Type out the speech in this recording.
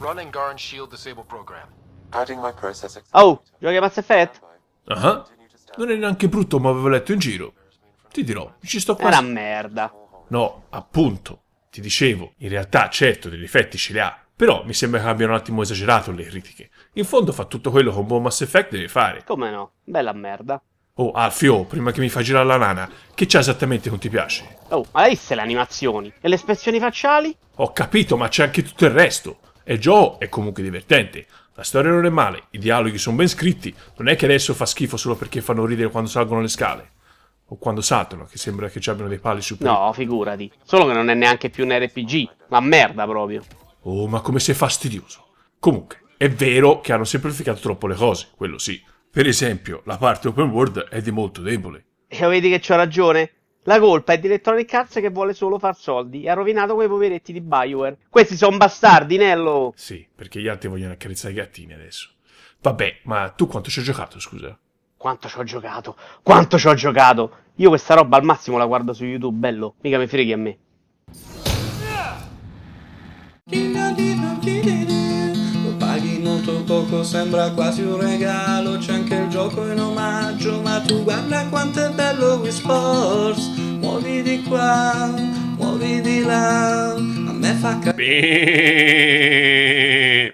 Run and Garn shield disable program. Oh, giochi a Mass Effect? Ah, non è neanche brutto, ma avevo letto in giro. Ti dirò, ci sto quasi... È una merda. No, appunto, ti dicevo, in realtà certo degli effetti ce li ha, però mi sembra che abbiano un attimo esagerato le critiche. In fondo fa tutto quello che un buon Mass Effect deve fare. Come no? Bella merda. Oh, Alfio, prima che mi fai girare la nana, che c'ha esattamente che non ti piace? Oh, ma l'hai viste le animazioni? E le espressioni facciali? Ho capito, ma c'è anche tutto il resto. E il gioco è comunque divertente. La storia non è male, i dialoghi sono ben scritti, non è che adesso fa schifo solo perché fanno ridere quando salgono le scale. O quando saltano, che sembra che ci abbiano dei pali su... No, figurati. Solo che non è neanche più un RPG, ma merda proprio. Oh, ma come sei fastidioso. Comunque, è vero che hanno semplificato troppo le cose, quello sì. Per esempio, la parte open world è di molto debole. E vedi che c'ho ragione? La colpa è di Electronic Arts che vuole solo far soldi e ha rovinato quei poveretti di Bioware. Questi sono bastardi, Nello! Sì, perché gli altri vogliono accarezzare i gattini adesso. Vabbè, ma tu quanto ci hai giocato, scusa? Quanto ci ho giocato? Quanto ci ho giocato? Io questa roba al massimo la guardo su YouTube, bello. Mica mi freghi a me. Lo paghi molto poco, sembra quasi un regalo. C'è anche il gioco in omaggio, ma tu guarda quanto è bello Wii Sports. Muovi di qua, muovi di là, a me fa capire.